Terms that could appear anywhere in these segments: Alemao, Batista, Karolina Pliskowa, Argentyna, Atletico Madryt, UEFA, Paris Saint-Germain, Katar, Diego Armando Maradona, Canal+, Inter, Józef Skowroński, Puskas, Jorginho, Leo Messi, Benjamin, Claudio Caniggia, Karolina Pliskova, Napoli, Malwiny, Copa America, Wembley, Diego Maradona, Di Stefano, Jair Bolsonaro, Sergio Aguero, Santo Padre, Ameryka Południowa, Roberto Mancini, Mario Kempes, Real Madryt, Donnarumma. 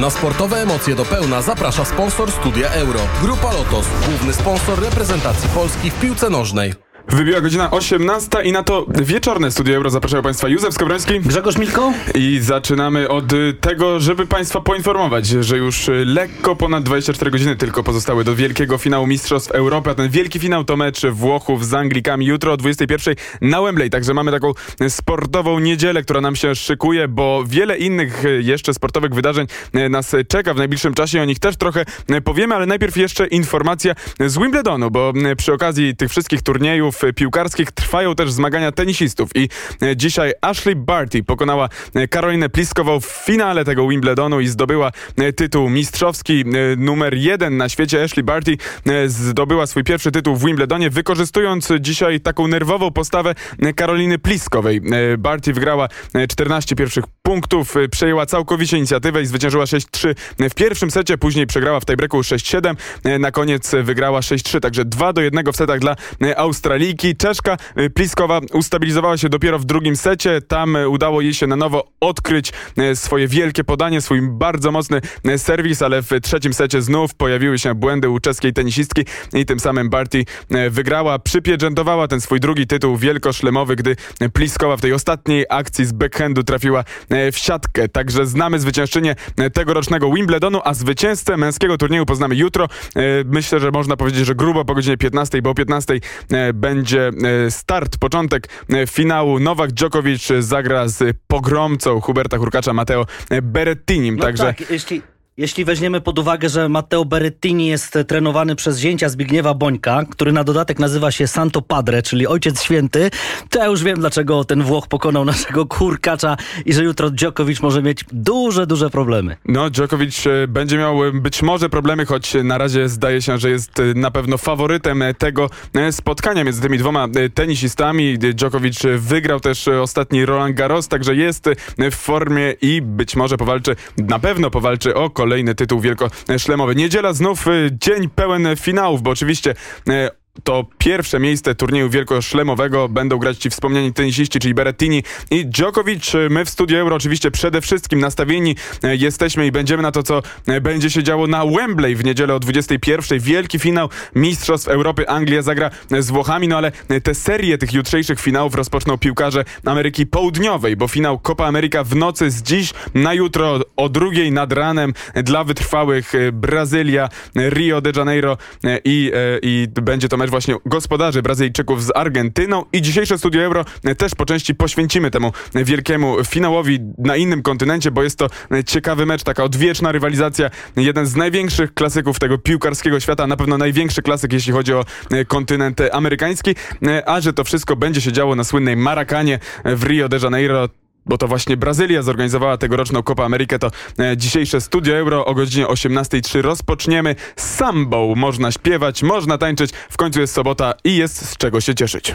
Na sportowe emocje do pełna zaprasza sponsor Studia Euro. Grupa Lotos, główny sponsor reprezentacji Polski w piłce nożnej. Wybiła godzina 18 i na to wieczorne Studio Euro zapraszają Państwa Józef Skowroński, Grzegorz Milko. I zaczynamy od tego, żeby Państwa poinformować, że już lekko ponad 24 godziny tylko pozostały do wielkiego finału Mistrzostw Europy, a ten wielki finał to mecz Włochów z Anglikami jutro o 21 na Wembley. Także mamy taką sportową niedzielę, która nam się szykuje, bo wiele innych jeszcze sportowych wydarzeń nas czeka w najbliższym czasie. O nich też trochę powiemy, ale najpierw jeszcze informacja z Wimbledonu, bo przy okazji tych wszystkich turniejów piłkarskich trwają też zmagania tenisistów i dzisiaj Ashley Barty pokonała Karolinę Pliskową w finale tego Wimbledonu i zdobyła tytuł mistrzowski numer 1 na świecie. Ashley Barty zdobyła swój pierwszy tytuł w Wimbledonie, wykorzystując dzisiaj taką nerwową postawę Karoliny Pliskowej. Barty wygrała 14 pierwszych punktów, przejęła całkowicie inicjatywę i zwyciężyła 6-3 w pierwszym secie, później przegrała w tiebreaku 6-7, na koniec wygrała 6-3, także 2-1 w setach dla Australii. Czeszka Pliskowa ustabilizowała się dopiero w drugim secie. Tam udało jej się na nowo odkryć swoje wielkie podanie, swój bardzo mocny serwis, ale w trzecim secie znów pojawiły się błędy u czeskiej tenisistki i tym samym Barty wygrała. Przypieczętowała ten swój drugi tytuł wielkoszlemowy, gdy Pliskowa w tej ostatniej akcji z backhandu trafiła w siatkę. Także znamy zwyciężczynię tegorocznego Wimbledonu, a zwycięzcę męskiego turnieju poznamy jutro. Myślę, że można powiedzieć, że grubo po godzinie 15, bo o 15 będzie start, początek finału. Novak Djokovic zagra z pogromcą Huberta Hurkacza, Matteo Berrettinim. No także... tak, jeśli weźmiemy pod uwagę, że Matteo Berrettini jest trenowany przez zięcia Zbigniewa Bońka, który na dodatek nazywa się Santo Padre, czyli Ojciec Święty, to ja już wiem, dlaczego ten Włoch pokonał naszego Hurkacza i że jutro Djokovic może mieć duże problemy. No, Djokovic będzie miał być może problemy, choć na razie zdaje się, że jest na pewno faworytem tego spotkania między tymi dwoma tenisistami. Djokovic wygrał też ostatni Roland Garros, także jest w formie i być może na pewno powalczy o kolejny tytuł wielkoszlemowy. Niedziela znów dzień pełen finałów, bo oczywiście to pierwsze miejsce turnieju wielkoszlemowego będą grać ci wspomniani tenisiści, czyli Berrettini i Djokovic. My w Studiu Euro oczywiście przede wszystkim nastawieni jesteśmy i będziemy na to, co będzie się działo na Wembley w niedzielę o 21. Wielki finał Mistrzostw Europy. Anglia zagra z Włochami, no ale te serie tych jutrzejszych finałów rozpoczną piłkarze Ameryki Południowej, bo finał Copa America w nocy z dziś na jutro o 2 nad ranem dla wytrwałych Brasilia, Rio de Janeiro i będzie to mecz właśnie gospodarzy Brazylijczyków z Argentyną i dzisiejsze Studio Euro też po części poświęcimy temu wielkiemu finałowi na innym kontynencie, bo jest to ciekawy mecz, taka odwieczna rywalizacja, jeden z największych klasyków tego piłkarskiego świata, na pewno największy klasyk, jeśli chodzi o kontynent amerykański, a że to wszystko będzie się działo na słynnej Maracanie w Rio de Janeiro, bo to właśnie Brazylia zorganizowała tegoroczną Copa Amerykę, to dzisiejsze Studio Euro o godzinie 18:03 rozpoczniemy z sambą. Można śpiewać, można tańczyć, w końcu jest sobota i jest z czego się cieszyć.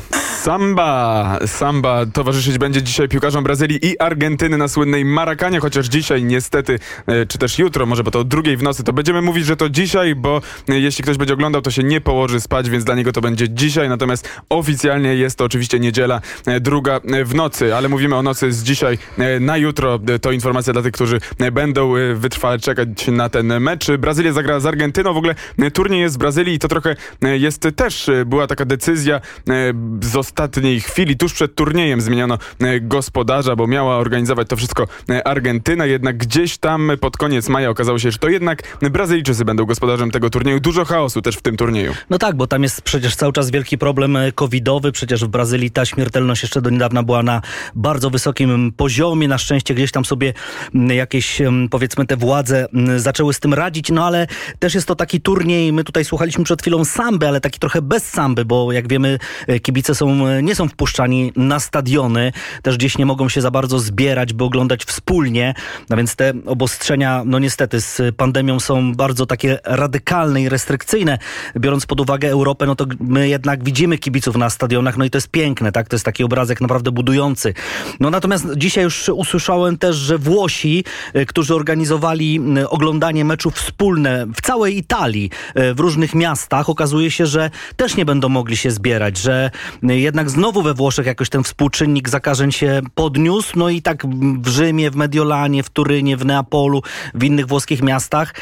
Samba towarzyszyć będzie dzisiaj piłkarzom Brazylii i Argentyny na słynnej Maracanie, chociaż dzisiaj niestety, czy też jutro, może, bo to o 2 w nocy, to będziemy mówić, że to dzisiaj, bo jeśli ktoś będzie oglądał, to się nie położy spać, więc dla niego to będzie dzisiaj, natomiast oficjalnie jest to oczywiście niedziela 2 w nocy, ale mówimy o nocy z dzisiaj na jutro. To informacja dla tych, którzy będą wytrwale czekać na ten mecz. Brazylia zagra z Argentyną. W ogóle turniej jest w Brazylii i to trochę jest też, była taka decyzja z ostatniej chwili. Tuż przed turniejem zmieniono gospodarza, bo miała organizować to wszystko Argentyna. Jednak gdzieś tam pod koniec maja okazało się, że to jednak Brazylijczycy będą gospodarzem tego turnieju. Dużo chaosu też w tym turnieju. No tak, bo tam jest przecież cały czas wielki problem covidowy. Przecież w Brazylii ta śmiertelność jeszcze do niedawna była na bardzo wysokim poziomie. Na szczęście gdzieś tam sobie jakieś, powiedzmy, te władze zaczęły z tym radzić, no ale też jest to taki turniej, my tutaj słuchaliśmy przed chwilą samby, ale taki trochę bez samby, bo jak wiemy, kibice nie są wpuszczani na stadiony, też gdzieś nie mogą się za bardzo zbierać, by oglądać wspólnie, no więc te obostrzenia, no niestety z pandemią są bardzo takie radykalne i restrykcyjne, biorąc pod uwagę Europę, no to my jednak widzimy kibiców na stadionach, no i to jest piękne, tak, to jest taki obrazek naprawdę budujący. No natomiast Dzisiaj już usłyszałem też, że Włosi, którzy organizowali oglądanie meczów wspólne w całej Italii, w różnych miastach, okazuje się, że też nie będą mogli się zbierać, że jednak znowu we Włoszech jakoś ten współczynnik zakażeń się podniósł. No i tak w Rzymie, w Mediolanie, w Turynie, w Neapolu, w innych włoskich miastach.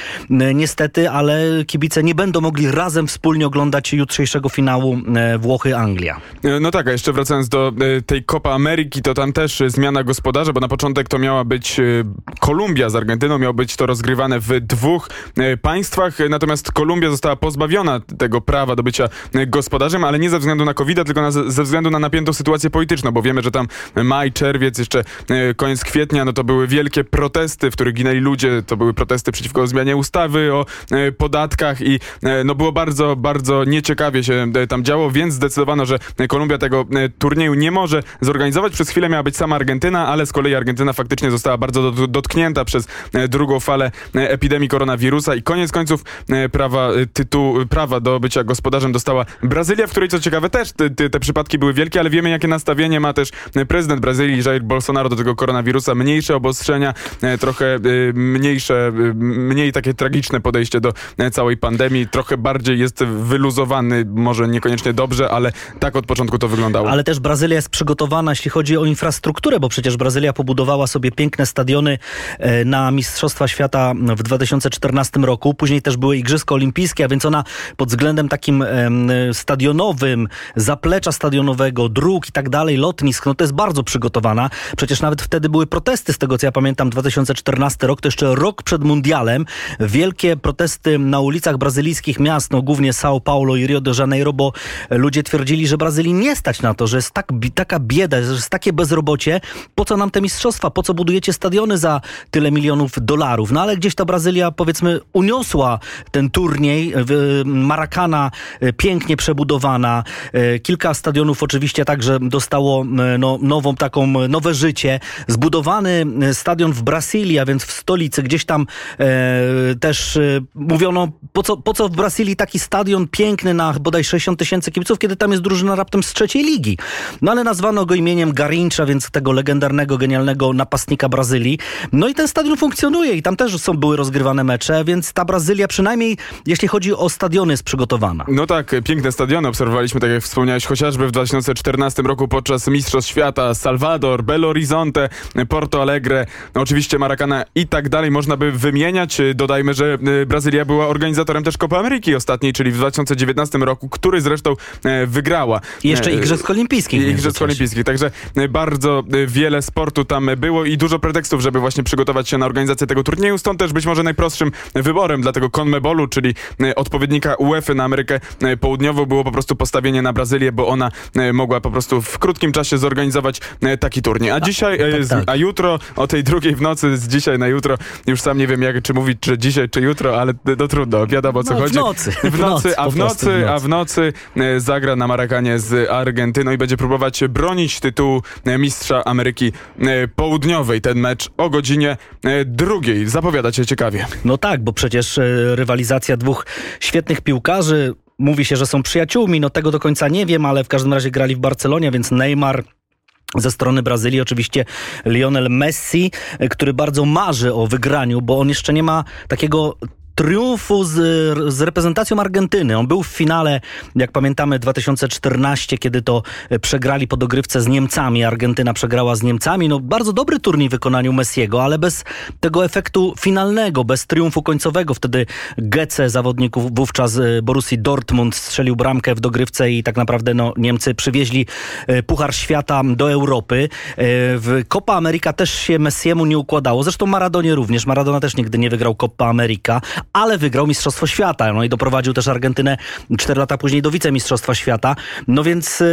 Niestety, ale kibice nie będą mogli razem wspólnie oglądać jutrzejszego finału Włochy-Anglia. No tak, a jeszcze wracając do tej Copa Ameryki, to tam też zmiana gospodarza, bo na początek to miała być Kolumbia z Argentyną, miało być to rozgrywane w dwóch państwach, natomiast Kolumbia została pozbawiona tego prawa do bycia gospodarzem, ale nie ze względu na COVID-a, tylko ze względu na napiętą sytuację polityczną, bo wiemy, że tam maj, czerwiec, jeszcze koniec kwietnia, no to były wielkie protesty, w których ginęli ludzie, to były protesty przeciwko zmianie ustawy o podatkach i no było bardzo, bardzo nieciekawie się tam działo, więc zdecydowano, że Kolumbia tego turnieju nie może zorganizować. Przez chwilę miała być sama Argentyna, ale z kolei Argentyna faktycznie została bardzo dotknięta przez drugą falę epidemii koronawirusa i koniec końców prawa do bycia gospodarzem dostała Brazylia, w której co ciekawe też te przypadki były wielkie, ale wiemy, jakie nastawienie ma też prezydent Brazylii Jair Bolsonaro do tego koronawirusa. Mniejsze obostrzenia, trochę mniej takie tragiczne podejście do całej pandemii, trochę bardziej jest wyluzowany, może niekoniecznie dobrze, ale tak od początku to wyglądało. Ale też Brazylia jest przygotowana, jeśli chodzi o infrastrukturę, bo przecież Brazylia pobudowała sobie piękne stadiony na Mistrzostwa Świata w 2014 roku. Później też były Igrzyska Olimpijskie, a więc ona pod względem takim stadionowym, zaplecza stadionowego, dróg i tak dalej, lotnisk, no to jest bardzo przygotowana. Przecież nawet wtedy były protesty, z tego co ja pamiętam, 2014 rok, to jeszcze rok przed mundialem. Wielkie protesty na ulicach brazylijskich miast, no głównie São Paulo i Rio de Janeiro, bo ludzie twierdzili, że Brazylii nie stać na to, że jest taka bieda, że jest takie bezrobocie, po co nam te mistrzostwa, po co budujecie stadiony za tyle milionów dolarów. No ale gdzieś ta Brazylia, powiedzmy, uniosła ten turniej. Maracana pięknie przebudowana. Kilka stadionów oczywiście także dostało nowe życie. Zbudowany stadion w Brasylii, a więc w stolicy, gdzieś tam też mówiono, po co w Brasylii taki stadion piękny na bodaj 60 tysięcy kibiców, kiedy tam jest drużyna raptem z trzeciej ligi. No ale nazwano go imieniem Garrincha, więc tego legendarnego, genialnego napastnika Brazylii. No i ten stadion funkcjonuje i tam też były rozgrywane mecze, więc ta Brazylia przynajmniej, jeśli chodzi o stadiony, jest przygotowana. No tak, piękne stadiony obserwowaliśmy, tak jak wspomniałeś, chociażby w 2014 roku podczas Mistrzostw Świata Salvador, Belo Horizonte, Porto Alegre, no oczywiście Maracana i tak dalej. Można by wymieniać. Dodajmy, że Brazylia była organizatorem też Copa Ameryki ostatniej, czyli w 2019 roku, który zresztą wygrała. I jeszcze Igrzysk Olimpijskich. Także bardzo wiele sportu tam było i dużo pretekstów, żeby właśnie przygotować się na organizację tego turnieju. Stąd też być może najprostszym wyborem dla tego CONMEBOL-u, czyli odpowiednika UEFA na Amerykę Południową, było po prostu postawienie na Brazylię, bo ona mogła po prostu w krótkim czasie zorganizować taki turniej. A dzisiaj, a jutro o tej 2:00 w nocy, z dzisiaj na jutro, już sam nie wiem czy mówić, czy dzisiaj, czy jutro, ale to trudno, wiadomo o co chodzi. W nocy zagra na Maracanie z Argentyną i będzie próbować bronić tytułu mistrza Ameryki Południowej. Ten mecz o godzinie 2:00. Zapowiada się ciekawie. No tak, bo przecież rywalizacja dwóch świetnych piłkarzy. Mówi się, że są przyjaciółmi. No tego do końca nie wiem, ale w każdym razie grali w Barcelonie, więc Neymar ze strony Brazylii, oczywiście Lionel Messi, który bardzo marzy o wygraniu, bo on jeszcze nie ma takiego triumfu z reprezentacją Argentyny. On był w finale, jak pamiętamy, 2014, kiedy to przegrali po dogrywce z Niemcami. Argentyna przegrała z Niemcami. No, bardzo dobry turniej w wykonaniu Messiego, ale bez tego efektu finalnego, bez triumfu końcowego. Wtedy Goetze, zawodników wówczas Borussii Dortmund, strzelił bramkę w dogrywce i tak naprawdę Niemcy przywieźli Puchar Świata do Europy. W Copa America też się Messiemu nie układało. Zresztą Maradonie również. Maradona też nigdy nie wygrał Copa America, ale wygrał Mistrzostwo Świata. No i doprowadził też Argentynę 4 lata później do wicemistrzostwa świata. No więc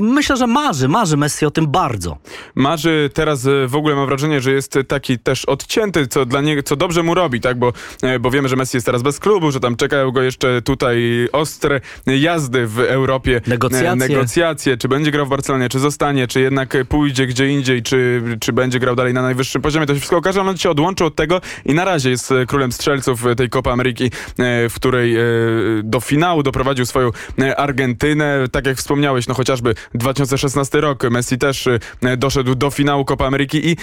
myślę, że marzy Messi o tym bardzo. Marzy teraz, w ogóle mam wrażenie, że jest taki też odcięty, co dobrze mu robi, tak? Bo wiemy, że Messi jest teraz bez klubu, że tam czekają go jeszcze tutaj ostre jazdy w Europie. Negocjacje. Czy będzie grał w Barcelonie, czy zostanie, czy jednak pójdzie gdzie indziej, czy będzie grał dalej na najwyższym poziomie. To się wszystko okaże. On się odłączył od tego i na razie jest królem strzelców finalistów tej Copa Ameryki, w której do finału doprowadził swoją Argentynę. Tak jak wspomniałeś, no chociażby 2016 rok Messi też doszedł do finału Copa Ameryki i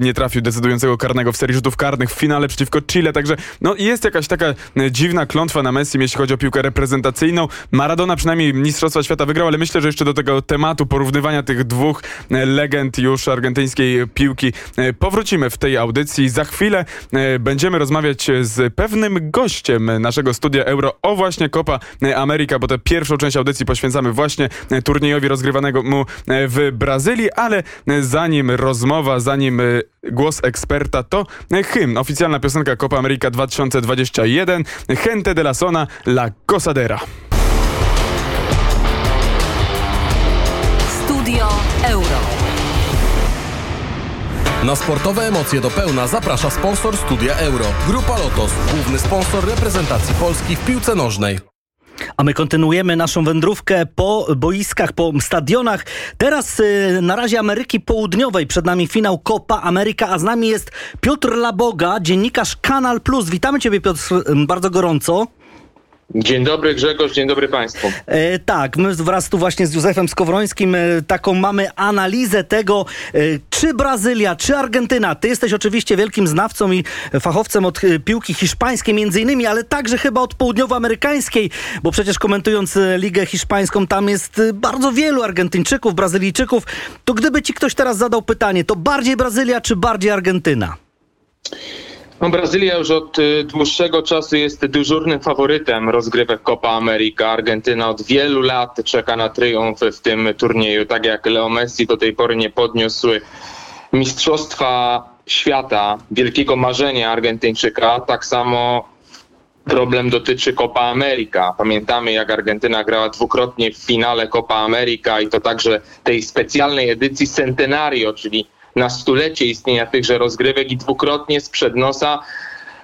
nie trafił decydującego karnego w serii rzutów karnych w finale przeciwko Chile, także no jest jakaś taka dziwna klątwa na Messi, jeśli chodzi o piłkę reprezentacyjną. Maradona przynajmniej Mistrzostwa Świata wygrał, ale myślę, że jeszcze do tego tematu porównywania tych dwóch legend już argentyńskiej piłki powrócimy w tej audycji. Za chwilę będziemy rozmawiać z pewnym gościem naszego studia Euro o właśnie Copa Ameryka, bo tę pierwszą część audycji poświęcamy właśnie turniejowi rozgrywanemu w Brazylii, ale zanim rozmowa, zanim głos eksperta, to hymn, oficjalna piosenka Copa Ameryka 2021, Gente de la Zona, La Gozadera. Studio Euro. Na sportowe emocje do pełna zaprasza sponsor Studia Euro. Grupa Lotos, główny sponsor reprezentacji Polski w piłce nożnej. A my kontynuujemy naszą wędrówkę po boiskach, po stadionach. Teraz na razie Ameryki Południowej. Przed nami finał Copa Ameryka, a z nami jest Piotr Laboga, dziennikarz Canal+. Witamy Ciebie, Piotr, bardzo gorąco. Dzień dobry Grzegorz, dzień dobry Państwu. Tak, my wraz tu właśnie z Józefem Skowrońskim taką mamy analizę tego, czy Brazylia, czy Argentyna. Ty jesteś oczywiście wielkim znawcą i fachowcem od piłki hiszpańskiej między innymi, ale także chyba od południowoamerykańskiej, bo przecież komentując Ligę Hiszpańską, tam jest bardzo wielu Argentyńczyków, Brazylijczyków. To gdyby Ci ktoś teraz zadał pytanie, to bardziej Brazylia, czy bardziej Argentyna? No, Brazylia już od dłuższego czasu jest dyżurnym faworytem rozgrywek Copa Ameryka. Argentyna od wielu lat czeka na triumf w tym turnieju. Tak jak Leo Messi do tej pory nie podniósł Mistrzostwa Świata, wielkiego marzenia Argentyńczyka, tak samo problem dotyczy Copa Ameryka. Pamiętamy, jak Argentyna grała dwukrotnie w finale Copa Ameryka i to także tej specjalnej edycji Centenario, czyli na stulecie istnienia tychże rozgrywek, i dwukrotnie sprzed nosa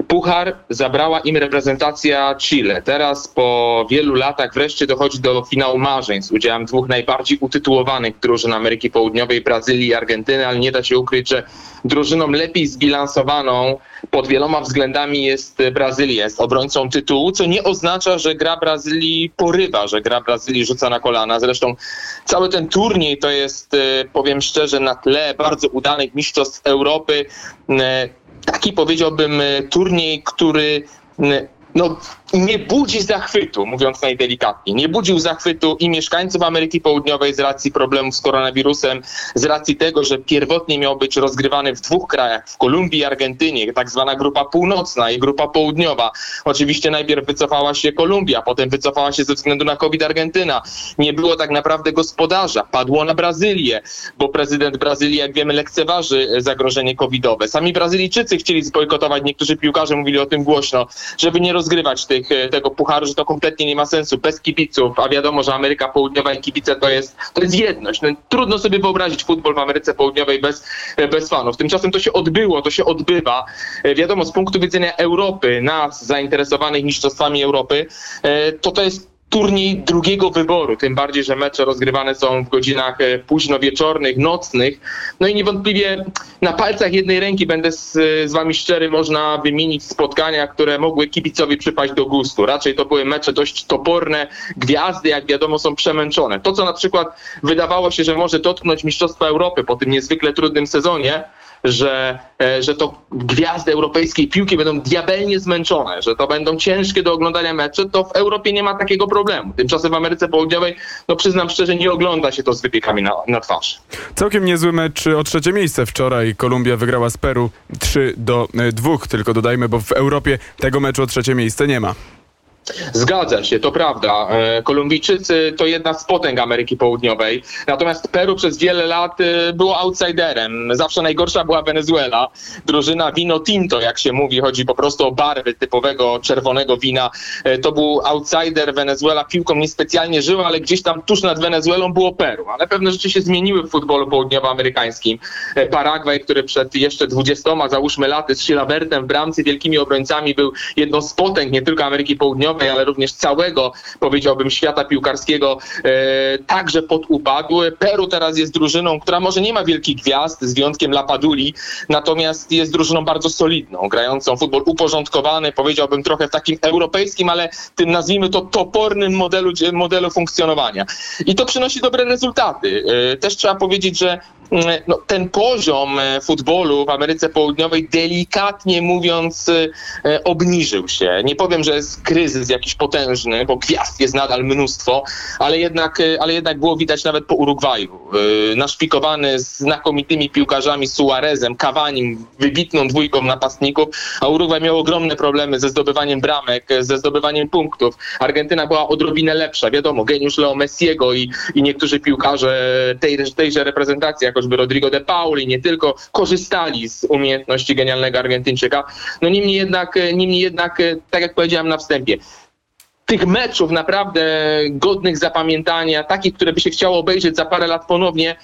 puchar zabrała im reprezentacja Chile. Teraz po wielu latach wreszcie dochodzi do finału marzeń z udziałem dwóch najbardziej utytułowanych drużyn Ameryki Południowej, Brazylii i Argentyny, ale nie da się ukryć, że drużyną lepiej zbilansowaną pod wieloma względami jest Brazylia, jest obrońcą tytułu, co nie oznacza, że gra Brazylii porywa, że gra Brazylii rzuca na kolana. Zresztą cały ten turniej to jest, powiem szczerze, na tle bardzo udanych mistrzostw Europy taki, powiedziałbym, turniej, który nie budzi zachwytu, mówiąc najdelikatniej. Nie budził zachwytu i mieszkańców Ameryki Południowej z racji problemów z koronawirusem, z racji tego, że pierwotnie miał być rozgrywany w dwóch krajach, w Kolumbii i Argentynie, tak zwana grupa północna i grupa południowa. Oczywiście najpierw wycofała się Kolumbia, potem wycofała się ze względu na COVID Argentyna. Nie było tak naprawdę gospodarza, padło na Brazylię, bo prezydent Brazylii, jak wiemy, lekceważy zagrożenie covidowe. Sami Brazylijczycy chcieli zbojkotować, niektórzy piłkarze mówili o tym głośno, żeby nie rozgrywać tego pucharu, że to kompletnie nie ma sensu bez kibiców, a wiadomo, że Ameryka Południowa i kibice to jest jedność. No, trudno sobie wyobrazić futbol w Ameryce Południowej bez fanów. Tymczasem to się odbyło, to się odbywa. Wiadomo, z punktu widzenia Europy, nas zainteresowanych mistrzostwami Europy, to jest turniej drugiego wyboru, tym bardziej, że mecze rozgrywane są w godzinach późno wieczornych, nocnych. No i niewątpliwie na palcach jednej ręki, będę z wami szczery, można wymienić spotkania, które mogły kibicowi przypaść do gustu. Raczej to były mecze dość toporne, gwiazdy, jak wiadomo, są przemęczone. To, co na przykład wydawało się, że może dotknąć Mistrzostwa Europy po tym niezwykle trudnym sezonie, że to gwiazdy europejskiej piłki będą diabelnie zmęczone, że to będą ciężkie do oglądania mecze, to w Europie nie ma takiego problemu. Tymczasem w Ameryce Południowej, no przyznam szczerze, nie ogląda się to z wypiekami na twarz. Całkiem niezły mecz o trzecie miejsce wczoraj. Kolumbia wygrała z Peru 3-2, tylko dodajmy, bo w Europie tego meczu o trzecie miejsce nie ma. Zgadza się, to prawda. Kolumbijczycy to jedna z potęg Ameryki Południowej, natomiast Peru przez wiele lat było outsiderem. Zawsze najgorsza była Wenezuela. Drużyna Vino Tinto, jak się mówi, chodzi po prostu o barwy typowego czerwonego wina. To był outsider. Wenezuela piłką niespecjalnie żyła, ale gdzieś tam tuż nad Wenezuelą było Peru. Ale pewne rzeczy się zmieniły w futbolu południowoamerykańskim. Paragwaj, który przed jeszcze 20, załóżmy, laty z Chilabertem w bramce, wielkimi obrońcami, był jedną z potęg nie tylko Ameryki Południowej, sportowej, ale również całego, powiedziałbym, świata piłkarskiego także podupadł. Peru teraz jest drużyną, która może nie ma wielkich gwiazd, z wyjątkiem Lapaduli, natomiast jest drużyną bardzo solidną, grającą futbol uporządkowany, powiedziałbym trochę w takim europejskim, ale tym nazwijmy to topornym modelu funkcjonowania. I to przynosi dobre rezultaty. Też trzeba powiedzieć, że no, ten poziom futbolu w Ameryce Południowej, delikatnie mówiąc, obniżył się. Nie powiem, że jest kryzys jakiś potężny, bo gwiazd jest nadal mnóstwo, ale jednak było widać nawet po Urugwaju. Naszpikowany znakomitymi piłkarzami Suarezem, Cavanim, wybitną dwójką napastników, a Urugwaj miał ogromne problemy ze zdobywaniem bramek, ze zdobywaniem punktów. Argentyna była odrobinę lepsza, wiadomo, geniusz Leo Messiego i niektórzy piłkarze tejże reprezentacji, choćby Rodrigo de Paul i nie tylko, korzystali z umiejętności genialnego Argentyńczyka. No niemniej jednak, tak jak powiedziałem na wstępie, tych meczów naprawdę godnych zapamiętania, takich, które by się chciało obejrzeć za parę lat ponownie,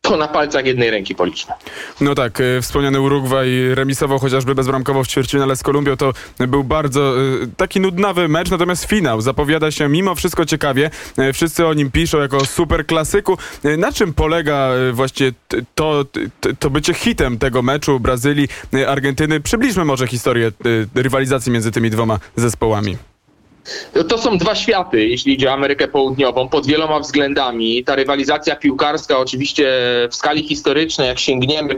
to na palcach jednej ręki policzne. No tak, wspomniany Urugwaj remisował chociażby bezbramkowo w ćwierćfinale z Kolumbią. To był bardzo taki nudnawy mecz, natomiast finał zapowiada się mimo wszystko ciekawie. Wszyscy o nim piszą jako super klasyku. Na czym polega właśnie to bycie hitem tego meczu Brazylii, Argentyny? Przybliżmy może historię rywalizacji między tymi dwoma zespołami. To są dwa światy, jeśli idzie o Amerykę Południową, pod wieloma względami. Ta rywalizacja piłkarska oczywiście w skali historycznej, jak sięgniemy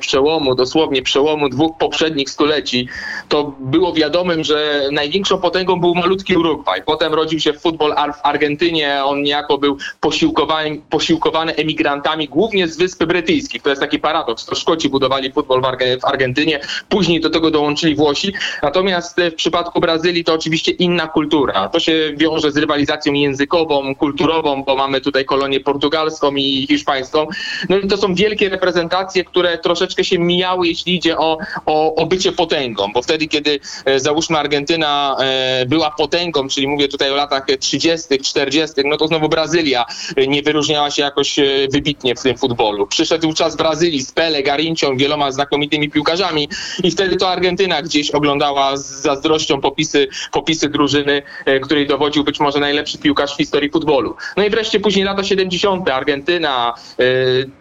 dosłownie przełomu dwóch poprzednich stuleci, to było wiadomym, że największą potęgą był malutki Urugwaj. Potem rodził się futbol w Argentynie, on niejako był posiłkowany emigrantami, głównie z Wyspy Brytyjskich. To jest taki paradoks, to Szkoci budowali futbol w Argentynie, później do tego dołączyli Włosi. Natomiast w przypadku Brazylii to oczywiście inna kultura. To się wiąże z rywalizacją językową, kulturową, bo mamy tutaj kolonię portugalską i hiszpańską. No i to są wielkie reprezentacje, które troszeczkę się mijały, jeśli idzie o bycie potęgą, bo wtedy, kiedy załóżmy Argentyna była potęgą, czyli mówię tutaj o latach 30., 40., no to znowu Brazylia nie wyróżniała się jakoś wybitnie w tym futbolu. Przyszedł czas Brazylii z Pele, Garrinchą, wieloma znakomitymi piłkarzami i wtedy to Argentyna gdzieś oglądała z zazdrością popisy drużyny, której dowodził być może najlepszy piłkarz w historii futbolu. No i wreszcie później lata 70. Argentyna,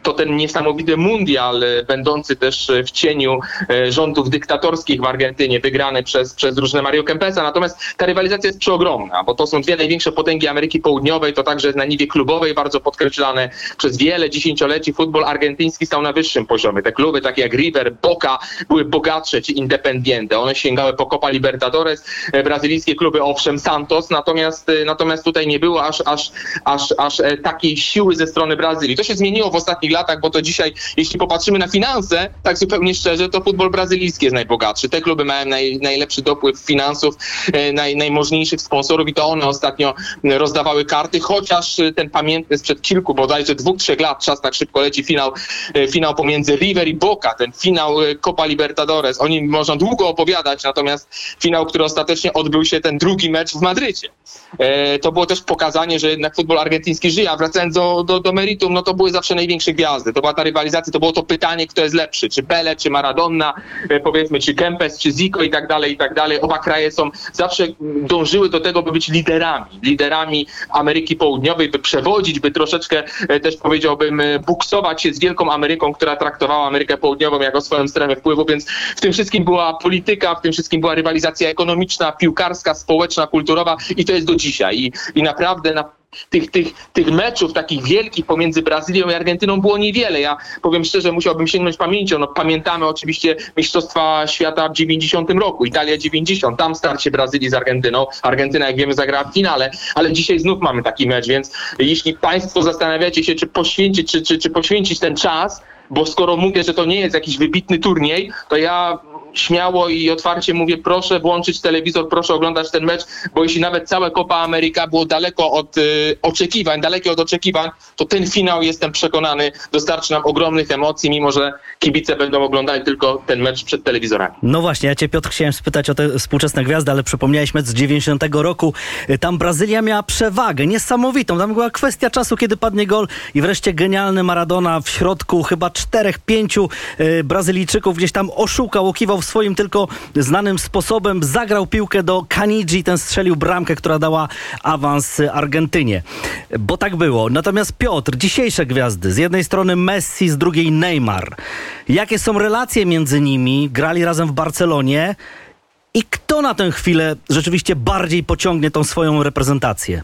to ten niesamowity mundial, będący też w cieniu rządów dyktatorskich w Argentynie, wygrany przez różne Mario Kempesa. Natomiast ta rywalizacja jest przeogromna, bo to są dwie największe potęgi Ameryki Południowej, to także na niwie klubowej bardzo podkreślane. Przez wiele dziesięcioleci futbol argentyński stał na wyższym poziomie. Te kluby takie jak River, Boca były bogatsze czy Independiente. One sięgały po Copa Libertadores. Brazylijskie kluby, owszem, Santos, natomiast tutaj nie było aż takiej siły ze strony Brazylii. To się zmieniło w ostatnich latach, bo to dzisiaj, jeśli popatrzymy na finanse, tak zupełnie szczerze, to futbol brazylijski jest najbogatszy. Te kluby mają najlepszy dopływ finansów, najmożniejszych sponsorów i to one ostatnio rozdawały karty, chociaż ten pamiętny sprzed kilku, bodajże 2-3 lat, czas tak szybko leci, finał pomiędzy River i Boca, ten finał Copa Libertadores. O nim można długo opowiadać, natomiast finał, który ostatecznie odbył się, ten drugi mecz w Madrycie. To było też pokazanie, że jednak futbol argentyński żyje, a wracając do meritum, no to były zawsze największe gwiazdy. To była ta rywalizacja, to było to pytanie, kto jest lepszy, czy Pele, czy Maradona, powiedzmy, czy Kempes, czy Zico i tak dalej, i tak dalej. Oba kraje zawsze dążyły do tego, by być liderami Ameryki Południowej, by przewodzić, by troszeczkę też, powiedziałbym, buksować się z Wielką Ameryką, która traktowała Amerykę Południową jako swoją strefę wpływu, więc w tym wszystkim była polityka, w tym wszystkim była rywalizacja ekonomiczna, piłkarska, społeczna, kulturowa i to jest do dzisiaj. I naprawdę na tych meczów takich wielkich pomiędzy Brazylią i Argentyną było niewiele. Ja powiem szczerze, musiałbym sięgnąć pamięcią. No, pamiętamy oczywiście Mistrzostwa Świata w 90 roku, Italia 90, tam starcie Brazylii z Argentyną. Argentyna, jak wiemy, zagrała w finale, ale dzisiaj znów mamy taki mecz, więc jeśli państwo zastanawiacie się, czy poświęcić ten czas, bo skoro mówię, że to nie jest jakiś wybitny turniej, to ja śmiało i otwarcie mówię, proszę włączyć telewizor, proszę oglądać ten mecz, bo jeśli nawet całe Copa America było dalekie od oczekiwań, to ten finał, jestem przekonany, dostarczy nam ogromnych emocji, mimo że kibice będą oglądali tylko ten mecz przed telewizorami. No właśnie, ja cię, Piotr, chciałem spytać o te współczesne gwiazdy, ale przypomniałeś mecz z 90 roku. Tam Brazylia miała przewagę niesamowitą. Tam była kwestia czasu, kiedy padnie gol i wreszcie genialny Maradona w środku chyba 4-5 Brazylijczyków gdzieś tam oszukał, okiwał swoim tylko znanym sposobem zagrał piłkę do Kanidzi, ten strzelił bramkę, która dała awans Argentynie. Bo tak było. Natomiast Piotr, dzisiejsze gwiazdy, z jednej strony Messi, z drugiej Neymar. Jakie są relacje między nimi? Grali razem w Barcelonie. I kto na tę chwilę rzeczywiście bardziej pociągnie tą swoją reprezentację?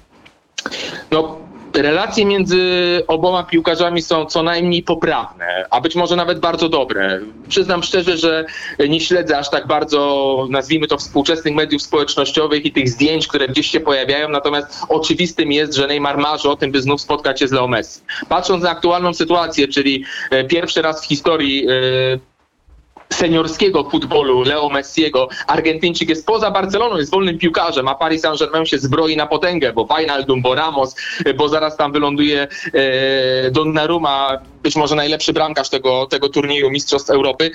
No, relacje między oboma piłkarzami są co najmniej poprawne, a być może nawet bardzo dobre. Przyznam szczerze, że nie śledzę aż tak bardzo, nazwijmy to, współczesnych mediów społecznościowych i tych zdjęć, które gdzieś się pojawiają, natomiast oczywistym jest, że Neymar marzy o tym, by znów spotkać się z Leo Messi. Patrząc na aktualną sytuację, czyli pierwszy raz w historii seniorskiego futbolu Leo Messiego, Argentyńczyk jest poza Barceloną, jest wolnym piłkarzem, a Paris Saint-Germain się zbroi na potęgę, bo Wijnaldum, bo Ramos, bo zaraz tam wyląduje Donnarumma, być może najlepszy bramkarz tego turnieju Mistrzostw Europy,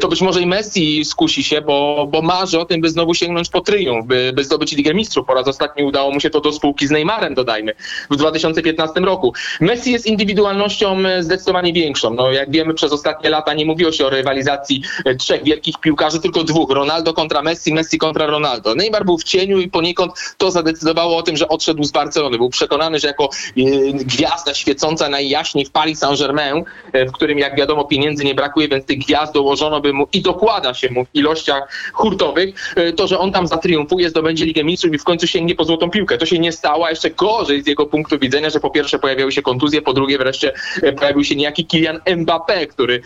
to być może i Messi skusi się, bo marzy o tym, by znowu sięgnąć po triumf, by zdobyć Ligę Mistrzów. Po raz ostatni udało mu się to do spółki z Neymarem, dodajmy, w 2015 roku. Messi jest indywidualnością zdecydowanie większą. No, jak wiemy, przez ostatnie lata nie mówiło się o rywalizacji trzech wielkich piłkarzy, tylko dwóch. Ronaldo kontra Messi, Messi kontra Ronaldo. Neymar był w cieniu i poniekąd to zadecydowało o tym, że odszedł z Barcelony. Był przekonany, że jako gwiazda świecąca najjaśniej w Paris Saint-Germain, w którym, jak wiadomo, pieniędzy nie brakuje, więc tych gwiazd dołożono by mu i dokłada się mu w ilościach hurtowych, to, że on tam zatriumfuje, zdobędzie Ligę Mistrzów i w końcu sięgnie po złotą piłkę. To się nie stało, a jeszcze gorzej z jego punktu widzenia, że po pierwsze pojawiały się kontuzje, po drugie wreszcie pojawił się niejaki Kylian Mbappe, który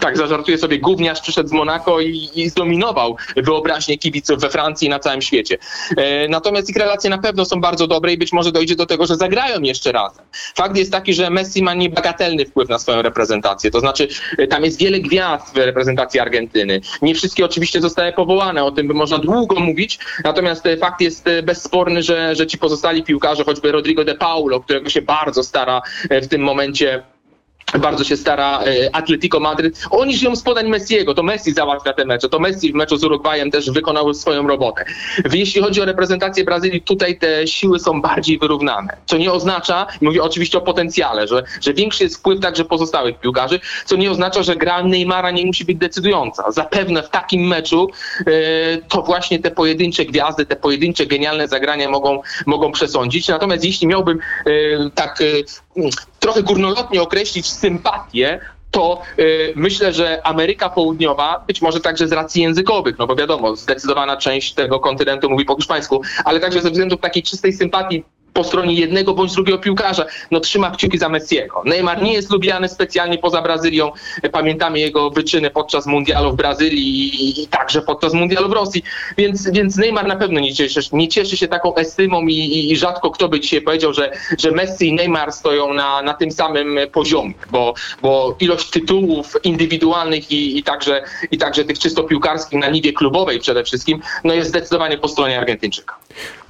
tak zażartował, żartuje sobie, gówniarz przyszedł z Monako i zdominował wyobraźnię kibiców we Francji i na całym świecie. Natomiast ich relacje na pewno są bardzo dobre i być może dojdzie do tego, że zagrają jeszcze razem. Fakt jest taki, że Messi ma niebagatelny wpływ na swoją reprezentację. To znaczy, tam jest wiele gwiazd w reprezentacji Argentyny. Nie wszystkie oczywiście zostały powołane, o tym by można długo mówić. Natomiast fakt jest bezsporny, że ci pozostali piłkarze, choćby Rodrigo de Paulo, którego się bardzo stara w tym momencie, bardzo się stara Atletico Madryt. Oni żyją z podań Messiego. To Messi załatwia te mecze. To Messi w meczu z Urugwajem też wykonał swoją robotę. Jeśli chodzi o reprezentację Brazylii, tutaj te siły są bardziej wyrównane. Co nie oznacza, mówię oczywiście o potencjale, że większy jest wpływ także pozostałych piłkarzy, co nie oznacza, że gra Neymara nie musi być decydująca. Zapewne w takim meczu to właśnie te pojedyncze gwiazdy, te pojedyncze genialne zagrania mogą przesądzić. Natomiast jeśli miałbym trochę górnolotnie określić sympatię, to myślę, że Ameryka Południowa, być może także z racji językowych, no bo wiadomo, zdecydowana część tego kontynentu mówi po hiszpańsku, ale także ze względów takiej czystej sympatii po stronie jednego bądź drugiego piłkarza, no trzyma kciuki za Messiego. Neymar nie jest lubiany specjalnie poza Brazylią. Pamiętamy jego wyczyny podczas mundialu w Brazylii i także podczas mundialu w Rosji. Więc Neymar na pewno nie cieszy się taką estymą i rzadko kto by dzisiaj powiedział, że Messi i Neymar stoją na tym samym poziomie, bo ilość tytułów indywidualnych i także tych czysto piłkarskich na niwie klubowej przede wszystkim, no jest zdecydowanie po stronie Argentyńczyka.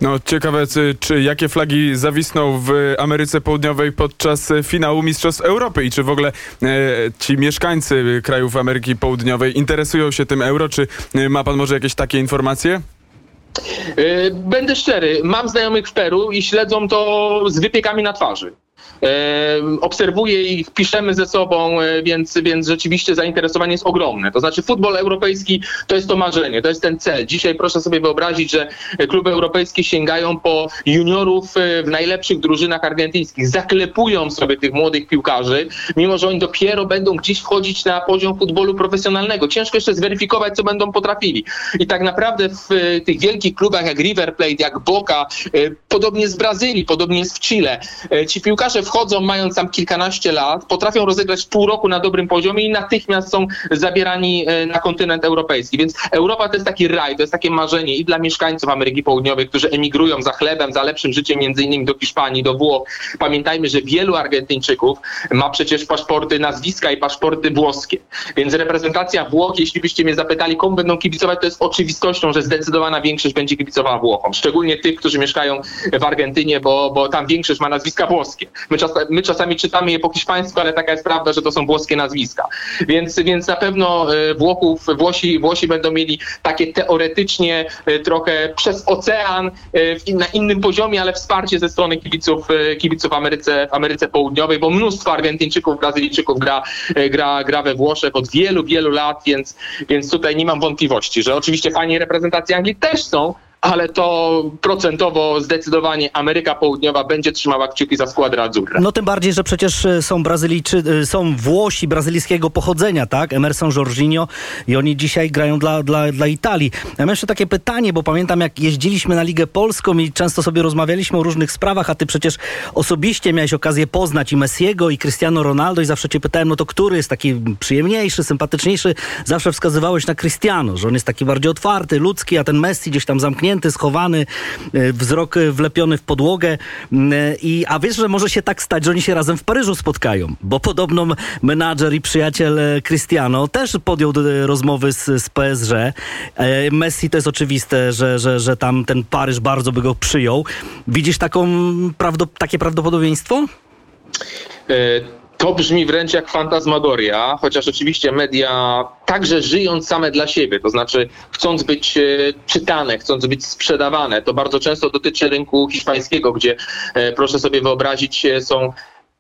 No ciekawe, czy jakie flagi zawisnął w Ameryce Południowej podczas finału Mistrzostw Europy i czy w ogóle ci mieszkańcy krajów Ameryki Południowej interesują się tym euro? Czy ma pan może jakieś takie informacje? Będę szczery, mam znajomych w Peru i śledzą to z wypiekami na twarzy. Obserwuję ich, piszemy ze sobą, więc rzeczywiście zainteresowanie jest ogromne. To znaczy futbol europejski to jest to marzenie, to jest ten cel. Dzisiaj proszę sobie wyobrazić, że kluby europejskie sięgają po juniorów w najlepszych drużynach argentyńskich. Zaklepują sobie tych młodych piłkarzy, mimo że oni dopiero będą gdzieś wchodzić na poziom futbolu profesjonalnego. Ciężko jeszcze zweryfikować, co będą potrafili. I tak naprawdę w tych wielkich klubach jak River Plate, jak Boca, podobnie jest w Brazylii, podobnie jest w Chile. Ci piłkarze wchodzą, mając tam kilkanaście lat, potrafią rozegrać pół roku na dobrym poziomie i natychmiast są zabierani na kontynent europejski. Więc Europa to jest taki raj, to jest takie marzenie i dla mieszkańców Ameryki Południowej, którzy emigrują za chlebem, za lepszym życiem, między innymi do Hiszpanii, do Włoch. Pamiętajmy, że wielu Argentyńczyków ma przecież paszporty nazwiska i paszporty włoskie. Więc reprezentacja Włoch, jeśli byście mnie zapytali, komu będą kibicować, to jest oczywistością, że zdecydowana większość będzie kibicowała Włochom. Szczególnie tych, którzy mieszkają w Argentynie, bo tam większość ma nazwiska włoskie. My czasami czytamy je po hiszpańsku, ale taka jest prawda, że to są włoskie nazwiska. Więc na pewno Włosi będą mieli takie teoretycznie trochę przez ocean, na innym poziomie, ale wsparcie ze strony kibiców w Ameryce Południowej, bo mnóstwo Argentyńczyków, Brazylijczyków gra we Włoszech od wielu lat, więc tutaj nie mam wątpliwości, że oczywiście fani reprezentacji Anglii też są, ale to procentowo zdecydowanie Ameryka Południowa będzie trzymała kciuki za skład Azzurra. No tym bardziej, że przecież są Włosi brazylijskiego pochodzenia, tak? Emerson, Jorginho, i oni dzisiaj grają dla Italii. Ja mam jeszcze takie pytanie, bo pamiętam, jak jeździliśmy na Ligę Polską i często sobie rozmawialiśmy o różnych sprawach, a ty przecież osobiście miałeś okazję poznać i Messiego, i Cristiano Ronaldo, i zawsze cię pytałem, no to który jest taki przyjemniejszy, sympatyczniejszy? Zawsze wskazywałeś na Cristiano, że on jest taki bardziej otwarty, ludzki, a ten Messi gdzieś tam zamknięty, schowany, wzrok wlepiony w podłogę. A wiesz, że może się tak stać, że oni się razem w Paryżu spotkają, bo podobno menadżer i przyjaciel Cristiano też podjął rozmowy z PSG. Messi to jest oczywiste, że tam ten Paryż bardzo by go przyjął. Widzisz takie prawdopodobieństwo? To brzmi wręcz jak fantasmagoria, chociaż oczywiście media także żyją same dla siebie, to znaczy chcąc być czytane, chcąc być sprzedawane. To bardzo często dotyczy rynku hiszpańskiego, gdzie proszę sobie wyobrazić, są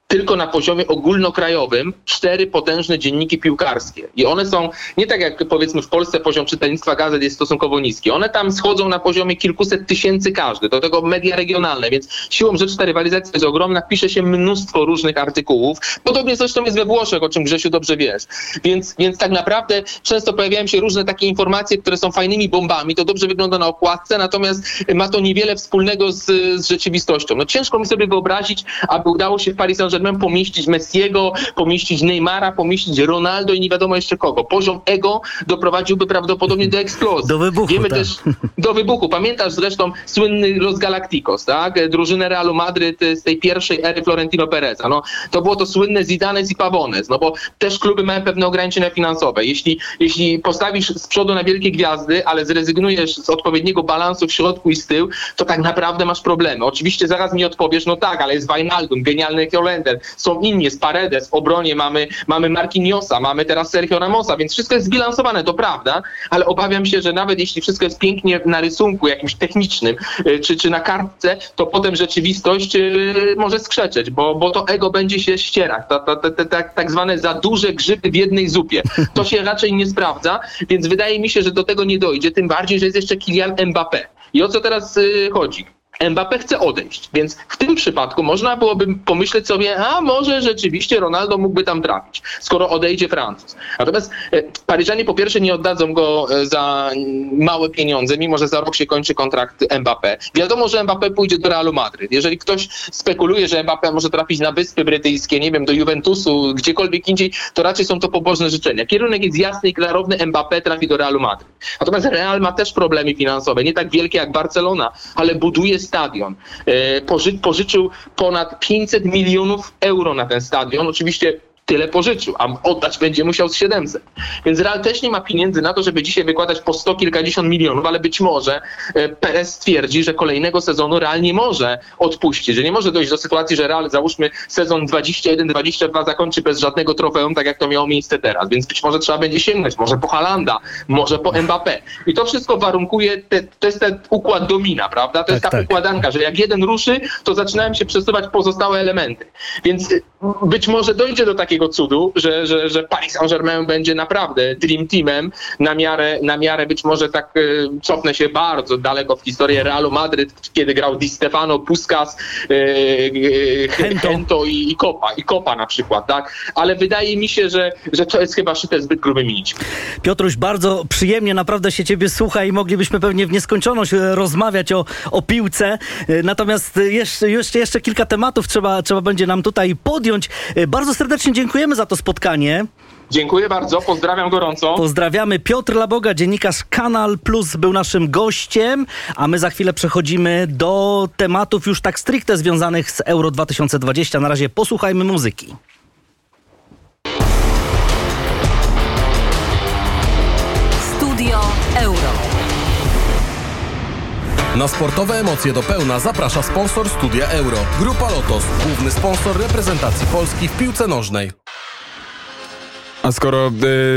tylko na poziomie ogólnokrajowym 4 potężne dzienniki piłkarskie. I one są, nie tak jak powiedzmy w Polsce poziom czytelnictwa gazet jest stosunkowo niski. One tam schodzą na poziomie kilkuset tysięcy każdy. Do tego media regionalne, więc siłą rzeczy ta rywalizacja jest ogromna. Pisze się mnóstwo różnych artykułów. Podobnie zresztą jest we Włoszech, o czym Grzesiu dobrze wiesz. Więc tak naprawdę często pojawiają się różne takie informacje, które są fajnymi bombami. To dobrze wygląda na okładce, natomiast ma to niewiele wspólnego z rzeczywistością. No ciężko mi sobie wyobrazić, aby udało się w Paris Saint-Germain pomieścić Messiego, pomieścić Neymara, pomieścić Ronaldo i nie wiadomo jeszcze kogo. Poziom ego doprowadziłby prawdopodobnie do eksplozji. Do wybuchu. Wiemy tak. Też do wybuchu. Pamiętasz zresztą słynny Los Galacticos, tak? Drużynę Realu Madryt z tej pierwszej ery Florentino Pereza. No, to było to słynne Zidanes i Pavones, no bo też kluby mają pewne ograniczenia finansowe. Jeśli postawisz z przodu na wielkie gwiazdy, ale zrezygnujesz z odpowiedniego balansu w środku i z tyłu, to tak naprawdę masz problemy. Oczywiście zaraz mi odpowiesz, no tak, ale jest Wijnaldum, genialny Holender. Są inni, jest Paredes, w obronie mamy Marquinhosa, mamy teraz Sergio Ramosa, więc wszystko jest zbilansowane, to prawda, ale obawiam się, że nawet jeśli wszystko jest pięknie na rysunku jakimś technicznym czy na kartce, to potem rzeczywistość może skrzeczeć, bo to ego będzie się ścierać, tak zwane za duże grzyby w jednej zupie. To się raczej nie sprawdza, więc wydaje mi się, że do tego nie dojdzie, tym bardziej, że jest jeszcze Kylian Mbappe. I o co teraz chodzi? Mbappé chce odejść, więc w tym przypadku można byłoby pomyśleć sobie, a może rzeczywiście Ronaldo mógłby tam trafić, skoro odejdzie Francuz. Natomiast Paryżanie po pierwsze nie oddadzą go za małe pieniądze, mimo że za rok się kończy kontrakt Mbappé. Wiadomo, że Mbappé pójdzie do Realu Madryt. Jeżeli ktoś spekuluje, że Mbappé może trafić na Wyspy Brytyjskie, nie wiem, do Juventusu, gdziekolwiek indziej, to raczej są to pobożne życzenia. Kierunek jest jasny i klarowny, Mbappé trafi do Realu Madryt. Natomiast Real ma też problemy finansowe, nie tak wielkie jak Barcelona, ale buduje stadion. Pożyczył ponad 500 milionów euro na ten stadion. Oczywiście tyle pożyczył, a oddać będzie musiał z 700. Więc Real też nie ma pieniędzy na to, żeby dzisiaj wykładać po 100 kilkadziesiąt milionów, ale być może Perez stwierdzi, że kolejnego sezonu Real nie może odpuścić, że nie może dojść do sytuacji, że Real, załóżmy, sezon 21-22 zakończy bez żadnego trofeum, tak jak to miało miejsce teraz. Więc być może trzeba będzie sięgnąć, może po Haalanda, może po Mbappé. I to wszystko warunkuje, to jest ten układ domina, prawda? To jest ta układanka, że jak jeden ruszy, to zaczynają się przesuwać pozostałe elementy. Więc być może dojdzie do takiego cudu, że Paris Saint-Germain będzie naprawdę dream teamem na miarę być może tak cofnę się bardzo daleko w historię Realu Madryt, kiedy grał Di Stefano, Puskas, Gento i Kopa na przykład, tak? Ale wydaje mi się, że to jest chyba szyte zbyt grubymi nićmi. Piotruś, bardzo przyjemnie naprawdę się ciebie słucha i moglibyśmy pewnie w nieskończoność rozmawiać o piłce. Natomiast jeszcze kilka tematów trzeba będzie nam tutaj podjąć. Bardzo serdecznie dziękujemy za to spotkanie. Dziękuję bardzo, pozdrawiam gorąco. Pozdrawiamy. Piotr Laboga, dziennikarz Canal+, był naszym gościem, a my za chwilę przechodzimy do tematów już tak stricte związanych z Euro 2020. Na razie posłuchajmy muzyki. Studio Euro. Na sportowe emocje do pełna zaprasza sponsor Studia Euro. Grupa Lotos, główny sponsor reprezentacji Polski w piłce nożnej. A skoro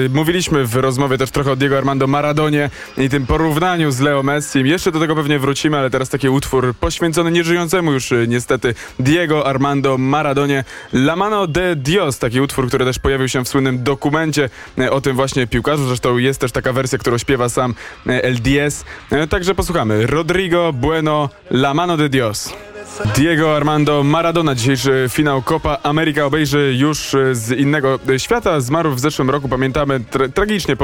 mówiliśmy w rozmowie też trochę o Diego Armando Maradonie i tym porównaniu z Leo Messim, jeszcze do tego pewnie wrócimy, ale teraz taki utwór poświęcony nieżyjącemu już niestety Diego Armando Maradonie, La Mano de Dios, taki utwór, który też pojawił się w słynnym dokumencie o tym właśnie piłkarzu, zresztą jest też taka wersja, którą śpiewa sam El Diez, także posłuchamy Rodrigo Bueno, La Mano de Dios. Diego Armando Maradona. Dzisiejszy finał Copa America obejrzy już z innego świata. Zmarł w zeszłym roku, pamiętamy, tragicznie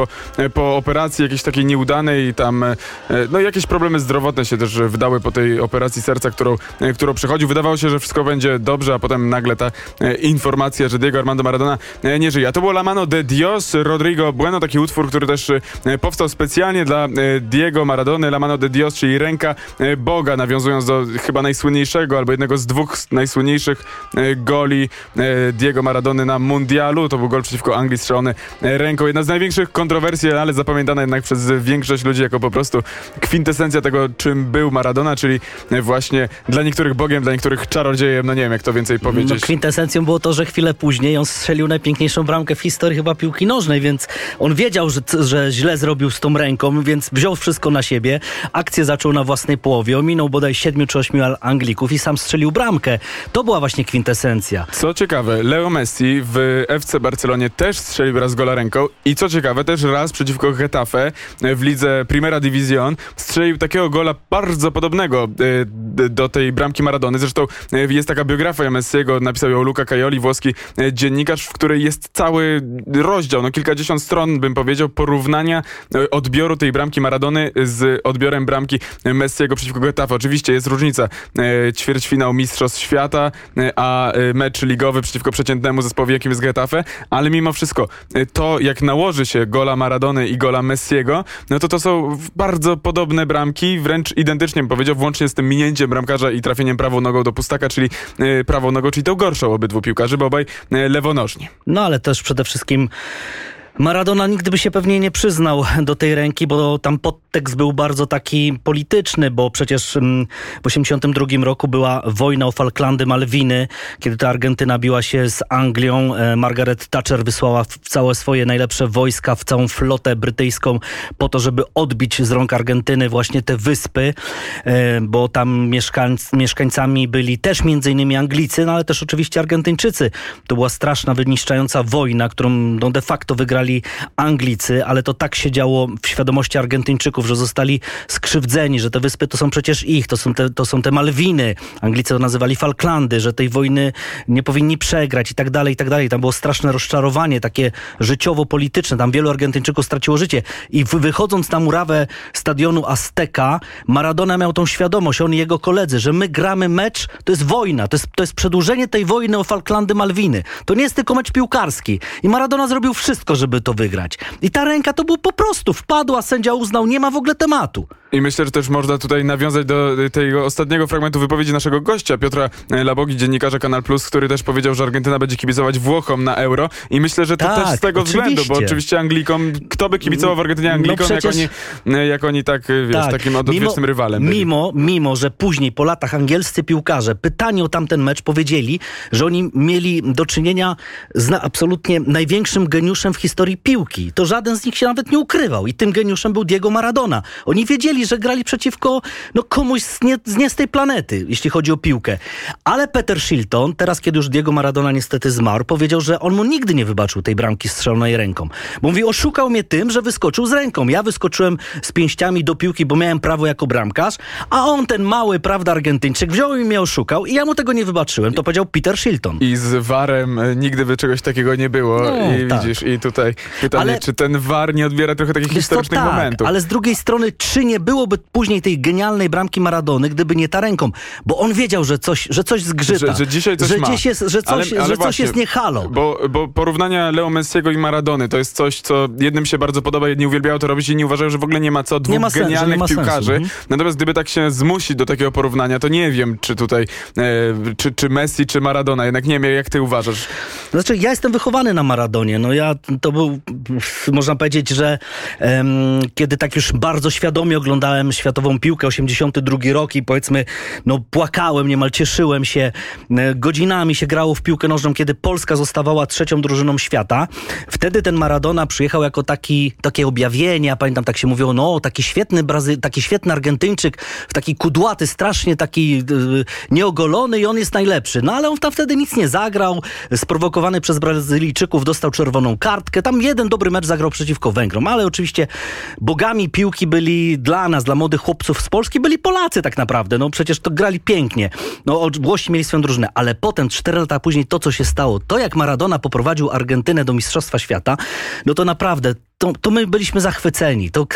po operacji jakiejś takiej nieudanej. Tam jakieś problemy zdrowotne się też wydały po tej operacji serca, którą przechodził. Wydawało się, że wszystko będzie dobrze, a potem nagle ta informacja, że Diego Armando Maradona nie żyje. A to było La Mano de Dios, Rodrigo Bueno, taki utwór, który też powstał specjalnie dla Diego Maradony. La Mano de Dios, czyli ręka Boga, nawiązując do chyba najsłynniejszego albo jednego z dwóch najsłynniejszych goli Diego Maradony na mundialu. To był gol przeciwko Anglii strzelony ręką. Jedna z największych kontrowersji, ale zapamiętana jednak przez większość ludzi jako po prostu kwintesencja tego, czym był Maradona, czyli właśnie dla niektórych Bogiem, dla niektórych czarodziejem, no nie wiem jak to więcej powiedzieć. No, kwintesencją było to, że chwilę później on strzelił najpiękniejszą bramkę w historii chyba piłki nożnej, więc on wiedział, że źle zrobił z tą ręką, więc wziął wszystko na siebie. Akcję zaczął na własnej połowie, ominął bodaj 7 czy 8 Anglików i sam strzelił bramkę. To była właśnie kwintesencja. Co ciekawe, Leo Messi w FC Barcelonie też strzelił raz gola ręką i co ciekawe, też raz przeciwko Getafe w lidze Primera División strzelił takiego gola bardzo podobnego do tej bramki Maradony. Zresztą jest taka biografia Messiego, napisał ją Luca Caioli, włoski dziennikarz, w której jest cały rozdział, kilkadziesiąt stron bym powiedział, porównania odbioru tej bramki Maradony z odbiorem bramki Messiego przeciwko Getafe. Oczywiście jest różnica. Ćwierćfinał Mistrzostw Świata, a mecz ligowy przeciwko przeciętnemu zespołowi, jakim jest Getafe, ale mimo wszystko to, jak nałoży się gola Maradony i gola Messiego, to są bardzo podobne bramki, wręcz identycznie bym powiedział, włącznie z tym minięciem bramkarza i trafieniem prawą nogą do pustaka, czyli prawą nogą, czyli tą gorszą obydwu piłkarzy, bo obaj lewonożni. No ale też przede wszystkim Maradona nigdy by się pewnie nie przyznał do tej ręki, bo tam podtekst był bardzo taki polityczny, bo przecież w 1982 roku była wojna o Falklandy, Malwiny, kiedy ta Argentyna biła się z Anglią. Margaret Thatcher wysłała całe swoje najlepsze wojska, w całą flotę brytyjską po to, żeby odbić z rąk Argentyny właśnie te wyspy, bo tam mieszkańcami byli też m.in. Anglicy, ale też oczywiście Argentyńczycy. To była straszna, wyniszczająca wojna, którą de facto wygrali Anglicy, ale to tak się działo w świadomości Argentyńczyków, że zostali skrzywdzeni, że te wyspy to są przecież ich, to są te Malwiny. Anglicy to nazywali Falklandy, że tej wojny nie powinni przegrać i tak dalej, i tak dalej. Tam było straszne rozczarowanie, takie życiowo-polityczne. Tam wielu Argentyńczyków straciło życie. I wychodząc na murawę stadionu Azteka, Maradona miał tą świadomość, on i jego koledzy, że my gramy mecz, to jest wojna, to jest przedłużenie tej wojny o Falklandy, Malwiny. To nie jest tylko mecz piłkarski. I Maradona zrobił wszystko, żeby to wygrać. I ta ręka to było po prostu wpadła, sędzia uznał, nie ma w ogóle tematu. I myślę, że też można tutaj nawiązać do tego ostatniego fragmentu wypowiedzi naszego gościa, Piotra Labogi, dziennikarza Canal+, który też powiedział, że Argentyna będzie kibicować Włochom na Euro. I myślę, że to tak, też z tego względu, bo oczywiście Anglikom, kto by kibicował w Argentynie Anglikom, przecież, jak oni takim odwiecznym rywalem byli. Mimo, że później po latach angielscy piłkarze pytani o tamten mecz powiedzieli, że oni mieli do czynienia z absolutnie największym geniuszem w historii piłki. To żaden z nich się nawet nie ukrywał i tym geniuszem był Diego Maradona. Oni wiedzieli, że grali przeciwko komuś nie z tej planety, jeśli chodzi o piłkę. Ale Peter Shilton, teraz kiedy już Diego Maradona niestety zmarł, powiedział, że on mu nigdy nie wybaczył tej bramki strzelonej ręką. Bo mówi, oszukał mnie tym, że wyskoczył z ręką. Ja wyskoczyłem z pięściami do piłki, bo miałem prawo jako bramkarz, a on, ten mały, Argentyńczyk, wziął i mnie oszukał i ja mu tego nie wybaczyłem. To powiedział Peter Shilton. I z VAR-em nigdy by czegoś takiego nie było. Widzisz, i tutaj pytanie, czy ten VAR nie odbiera trochę takich historycznych momentów. Ale z drugiej strony, czy nie byłoby później tej genialnej bramki Maradony, gdyby nie ta ręką? Bo on wiedział, że coś zgrzyta. Że dzisiaj coś ma. Że coś jest nie halo. Bo porównania Leo Messiego i Maradony to jest coś, co jednym się bardzo podoba, jedni uwielbiają to robić, inni uważają, że w ogóle nie ma co. Dwóch genialnych piłkarzy. Natomiast gdyby tak się zmusić do takiego porównania, to nie wiem, czy tutaj czy Messi, czy Maradona. Jednak nie wiem, jak ty uważasz. Znaczy, ja jestem wychowany na Maradonie. To był można powiedzieć, że kiedy tak już bardzo świadomie oglądałem światową piłkę, 82 rok i powiedzmy, no płakałem niemal, cieszyłem się, godzinami się grało w piłkę nożną, kiedy Polska zostawała trzecią drużyną świata. Wtedy ten Maradona przyjechał jako takie objawienie, a pamiętam, tak się mówiło, no taki świetny Argentyńczyk, taki kudłaty, strasznie taki nieogolony i on jest najlepszy. No ale on tam wtedy nic nie zagrał, sprowokowany przez Brazylijczyków dostał czerwoną kartkę, tam jeden dobry mecz zagrał przeciwko Węgrom, ale oczywiście bogami piłki byli dla nas, dla młodych chłopców z Polski, byli Polacy tak naprawdę, no przecież to grali pięknie, no Włosi mieli swoją drużynę, ale potem 4 lata później to, co się stało, to jak Maradona poprowadził Argentynę do Mistrzostwa Świata, no to naprawdę to my byliśmy zachwyceni. To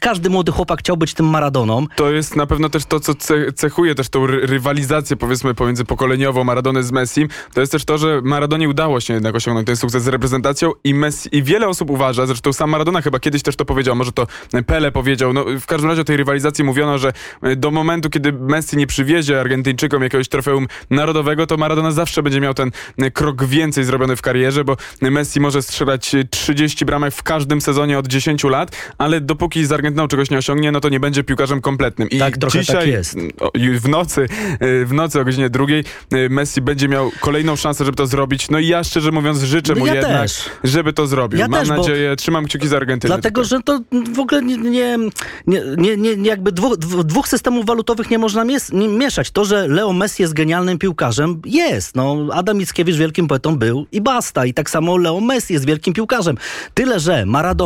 każdy młody chłopak chciał być tym Maradoną. To jest na pewno też to, co cechuje też tą rywalizację, powiedzmy, pomiędzypokoleniową Maradony z Messim. To jest też to, że Maradonie udało się jednak osiągnąć ten sukces z reprezentacją i Messi, i wiele osób uważa, zresztą sam Maradona chyba kiedyś też to powiedział, może to Pele powiedział, no w każdym razie o tej rywalizacji mówiono, że do momentu, kiedy Messi nie przywiezie Argentyńczykom jakiegoś trofeum narodowego, to Maradona zawsze będzie miał ten krok więcej zrobiony w karierze, bo Messi może strzelać 30 bramek w każdym sezonie od 10 lat, ale dopóki z Argentyną czegoś nie osiągnie, no to nie będzie piłkarzem kompletnym. I tak, trochę dzisiaj, tak jest. W nocy o godzinie 2:00 Messi będzie miał kolejną szansę, żeby to zrobić. No i ja szczerze mówiąc życzę mu jednak, żeby to zrobił. Ja Mam nadzieję, trzymam kciuki za Argentynę. Dlatego, że to w ogóle nie jakby dwóch systemów walutowych nie można mieszać. To, że Leo Messi jest genialnym piłkarzem, jest. No, Adam Mickiewicz wielkim poetą był i basta. I tak samo Leo Messi jest wielkim piłkarzem. Tyle, że Maradona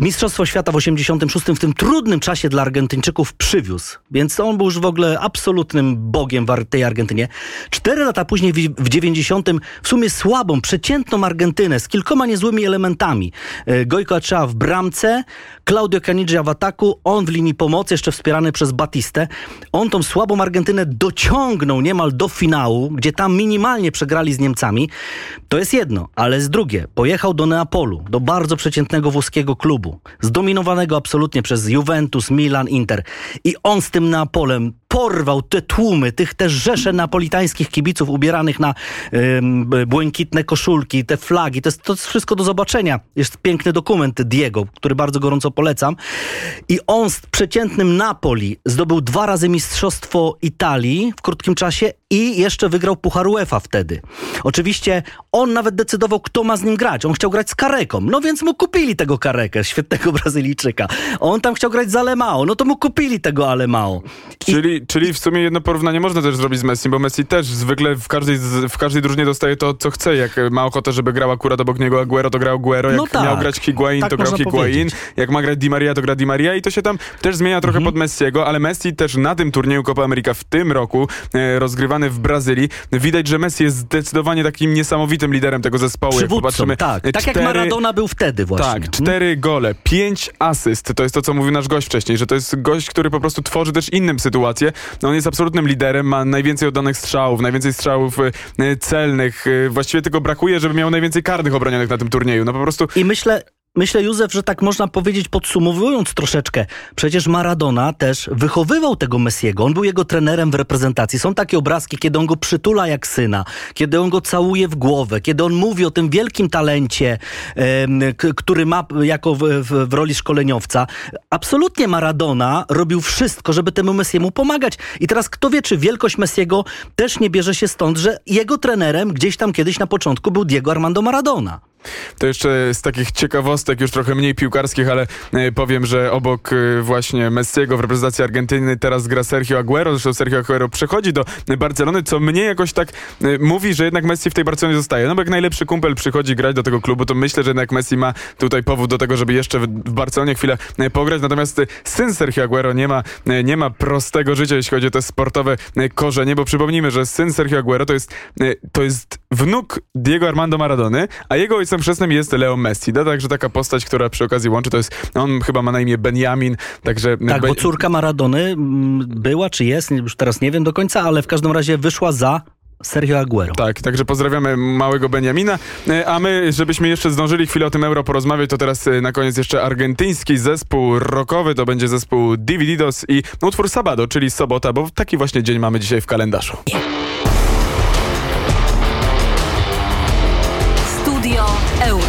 Mistrzostwo Świata w 86 w tym trudnym czasie dla Argentyńczyków przywiózł. Więc on był już w ogóle absolutnym bogiem w tej Argentynie. 4 lata później w 90 w sumie słabą, przeciętną Argentynę z kilkoma niezłymi elementami. Gojko Achea w bramce, Claudio Caniggia w ataku, on w linii pomocy, jeszcze wspierany przez Batistę. On tą słabą Argentynę dociągnął niemal do finału, gdzie tam minimalnie przegrali z Niemcami. To jest jedno, ale z drugie, pojechał do Neapolu, do bardzo przeciętnego włoskiego klubu, zdominowanego absolutnie przez Juventus, Milan, Inter. I on z tym Neapolem porwał te tłumy, te rzesze napolitańskich kibiców ubieranych na błękitne koszulki, te flagi. To jest wszystko do zobaczenia. Jest piękny dokument Diego, który bardzo gorąco polecam. I on z przeciętnym Napoli zdobył 2 razy Mistrzostwo Italii w krótkim czasie i jeszcze wygrał Puchar UEFA wtedy. Oczywiście on nawet decydował, kto ma z nim grać. On chciał grać z Kareką, no więc mu kupili tego Karekę, świetnego Brazylijczyka. On tam chciał grać z Alemao, no to mu kupili tego Alemao. Czyli w sumie jedno porównanie można też zrobić z Messi, bo Messi też zwykle w każdej drużynie dostaje to, co chce. Jak ma ochotę, żeby grał akurat obok niego Aguero, to grał Aguero. Jak miał grać Higuain, to grał Higuain. Jak ma grać Di Maria, to gra Di Maria. I to się tam też zmienia trochę pod Messiego, ale Messi też na tym turnieju Copa America w tym roku, rozgrywany w Brazylii, widać, że Messi jest zdecydowanie takim niesamowitym liderem tego zespołu. Przywódcą, jak popatrzymy, tak jak Maradona był wtedy właśnie. Tak, 4 gole, 5 asyst. To jest to, co mówił nasz gość wcześniej, że to jest gość, który po prostu tworzy też innym sytuację. No on jest absolutnym liderem, ma najwięcej oddanych strzałów, celnych. Właściwie tylko brakuje, żeby miał najwięcej karnych obronionych na tym turnieju. No po prostu. I myślę, Józef, że tak można powiedzieć, podsumowując troszeczkę, przecież Maradona też wychowywał tego Messiego, on był jego trenerem w reprezentacji. Są takie obrazki, kiedy on go przytula jak syna, kiedy on go całuje w głowę, kiedy on mówi o tym wielkim talencie, który ma jako w roli szkoleniowca. Absolutnie Maradona robił wszystko, żeby temu Messiemu pomagać. I teraz kto wie, czy wielkość Messiego też nie bierze się stąd, że jego trenerem gdzieś tam kiedyś na początku był Diego Armando Maradona. To jeszcze z takich ciekawostek, już trochę mniej piłkarskich, ale powiem, że obok właśnie Messiego w reprezentacji Argentyny teraz gra Sergio Aguero. Zresztą Sergio Aguero przechodzi do Barcelony, co mnie jakoś tak mówi, że jednak Messi w tej Barcelonie zostaje. No bo jak najlepszy kumpel przychodzi grać do tego klubu, to myślę, że jednak Messi ma tutaj powód do tego, żeby jeszcze w Barcelonie chwilę pograć. Natomiast syn Sergio Aguero nie ma prostego życia, jeśli chodzi o te sportowe korzenie, bo przypomnijmy, że syn Sergio Aguero to jest wnuk Diego Armando Maradony, a jego ojcem chrzestnym jest Leo Messi. No, także taka postać, która przy okazji łączy, to jest, on chyba ma na imię Benjamin, także... Tak, bo córka Maradony była, czy jest, już teraz nie wiem do końca, ale w każdym razie wyszła za Sergio Aguero. Tak, także pozdrawiamy małego Benjamina, a my, żebyśmy jeszcze zdążyli chwilę o tym Euro porozmawiać, to teraz na koniec jeszcze argentyński zespół rockowy, to będzie zespół Divididos i utwór Sabado, czyli sobota, bo taki właśnie dzień mamy dzisiaj w kalendarzu. Studio Euro.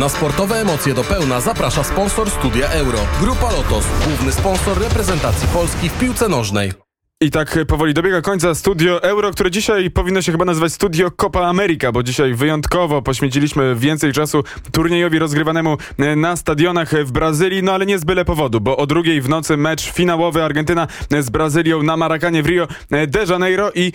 Na sportowe emocje do pełna zaprasza sponsor Studia Euro. Grupa Lotos, główny sponsor reprezentacji Polski w piłce nożnej. I tak powoli dobiega końca Studio Euro, które dzisiaj powinno się chyba nazywać Studio Copa America, bo dzisiaj wyjątkowo poświęciliśmy więcej czasu turniejowi rozgrywanemu na stadionach w Brazylii, no ale nie z byle powodu, bo o 2:00 w nocy mecz finałowy Argentyna z Brazylią na Maracanie w Rio de Janeiro i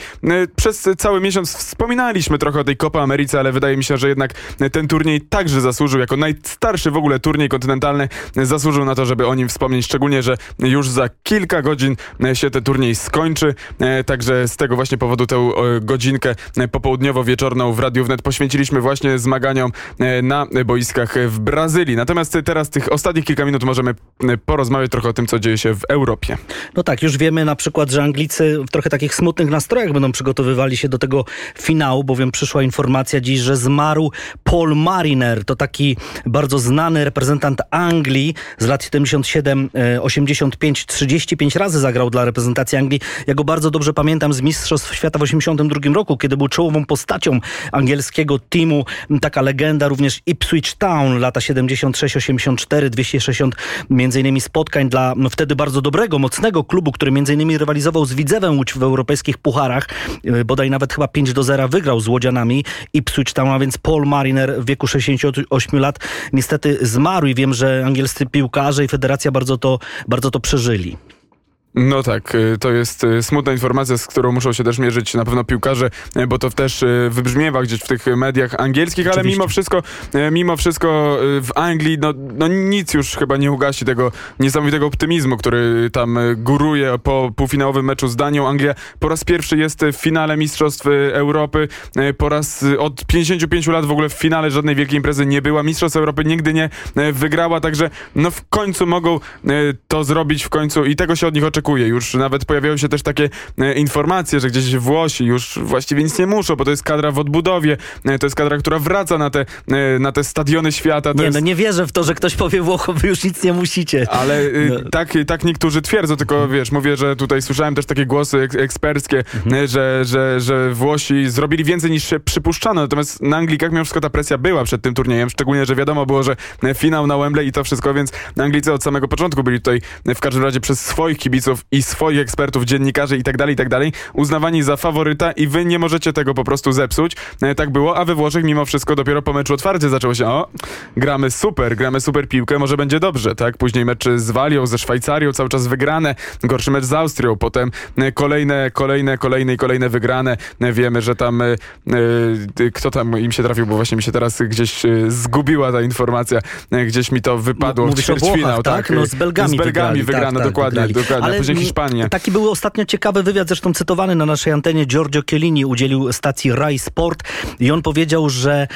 przez cały miesiąc wspominaliśmy trochę o tej Copa America, ale wydaje mi się, że jednak ten turniej także zasłużył, jako najstarszy w ogóle turniej kontynentalny, zasłużył na to, żeby o nim wspomnieć, szczególnie, że już za kilka godzin się ten turniej skończy, także z tego właśnie powodu tę godzinkę popołudniowo-wieczorną w Radiu Wnet poświęciliśmy właśnie zmaganiom na boiskach w Brazylii. Natomiast teraz tych ostatnich kilka minut możemy porozmawiać trochę o tym, co dzieje się w Europie. No tak, już wiemy na przykład, że Anglicy w trochę takich smutnych nastrojach będą przygotowywali się do tego finału, bowiem przyszła informacja dziś, że zmarł Paul Mariner. To taki bardzo znany reprezentant Anglii z lat 77, 85, 35 razy zagrał dla reprezentacji Anglii. Ja go bardzo dobrze pamiętam z Mistrzostw Świata w 1982 roku, kiedy był czołową postacią angielskiego teamu. Taka legenda również Ipswich Town, lata 76-84, 260 m.in. spotkań dla wtedy bardzo dobrego, mocnego klubu, który m.in. rywalizował z Widzewem Łódź w europejskich pucharach. Bodaj nawet chyba 5-0 wygrał z Łodzianami Ipswich Town, a więc Paul Mariner w wieku 68 lat niestety zmarł i wiem, że angielscy piłkarze i federacja bardzo to przeżyli. No tak, to jest smutna informacja, z którą muszą się też mierzyć na pewno piłkarze, bo to też wybrzmiewa gdzieś w tych mediach angielskich, ale oczywiście. mimo wszystko w Anglii no nic już chyba nie ugasi tego niesamowitego optymizmu, który tam góruje po półfinałowym meczu z Danią. Anglia po raz pierwszy jest w finale Mistrzostw Europy, po raz od 55 lat w ogóle w finale żadnej wielkiej imprezy nie była, Mistrzostw Europy nigdy nie wygrała, także no w końcu mogą to zrobić, w końcu i tego się od nich oczekuje. Już nawet pojawiają się też takie informacje, że gdzieś Włosi już właściwie nic nie muszą, bo to jest kadra w odbudowie, to jest kadra, która wraca na te stadiony świata. Nie wierzę w to, że ktoś powie Włochom, wy już nic nie musicie. Ale tak niektórzy twierdzą, tylko wiesz, mówię, że tutaj słyszałem też takie głosy eksperckie, że Włosi zrobili więcej niż się przypuszczano, natomiast na Anglikach mimo wszystko ta presja była przed tym turniejem, szczególnie, że wiadomo było, że finał na Wembley i to wszystko, więc Anglicy od samego początku byli tutaj w każdym razie przez swoich kibiców i swoich ekspertów, dziennikarzy i tak dalej, uznawani za faworyta i wy nie możecie tego po prostu zepsuć. Tak było, a we Włoszech mimo wszystko dopiero po meczu otwarcie zaczęło się, gramy super piłkę, może będzie dobrze, tak? Później mecz z Walią, ze Szwajcarią, cały czas wygrane, gorszy mecz z Austrią, potem kolejne wygrane. Wiemy, że tam kto tam im się trafił, bo właśnie mi się teraz gdzieś zgubiła ta informacja, gdzieś mi to wypadło. Mówisz w ćwierćfinał, tak? No, z Belgami wygrane, dokładnie. Ale później Hiszpania. Taki był ostatnio ciekawy wywiad, zresztą cytowany na naszej antenie. Giorgio Chiellini udzielił stacji Rai Sport i on powiedział, że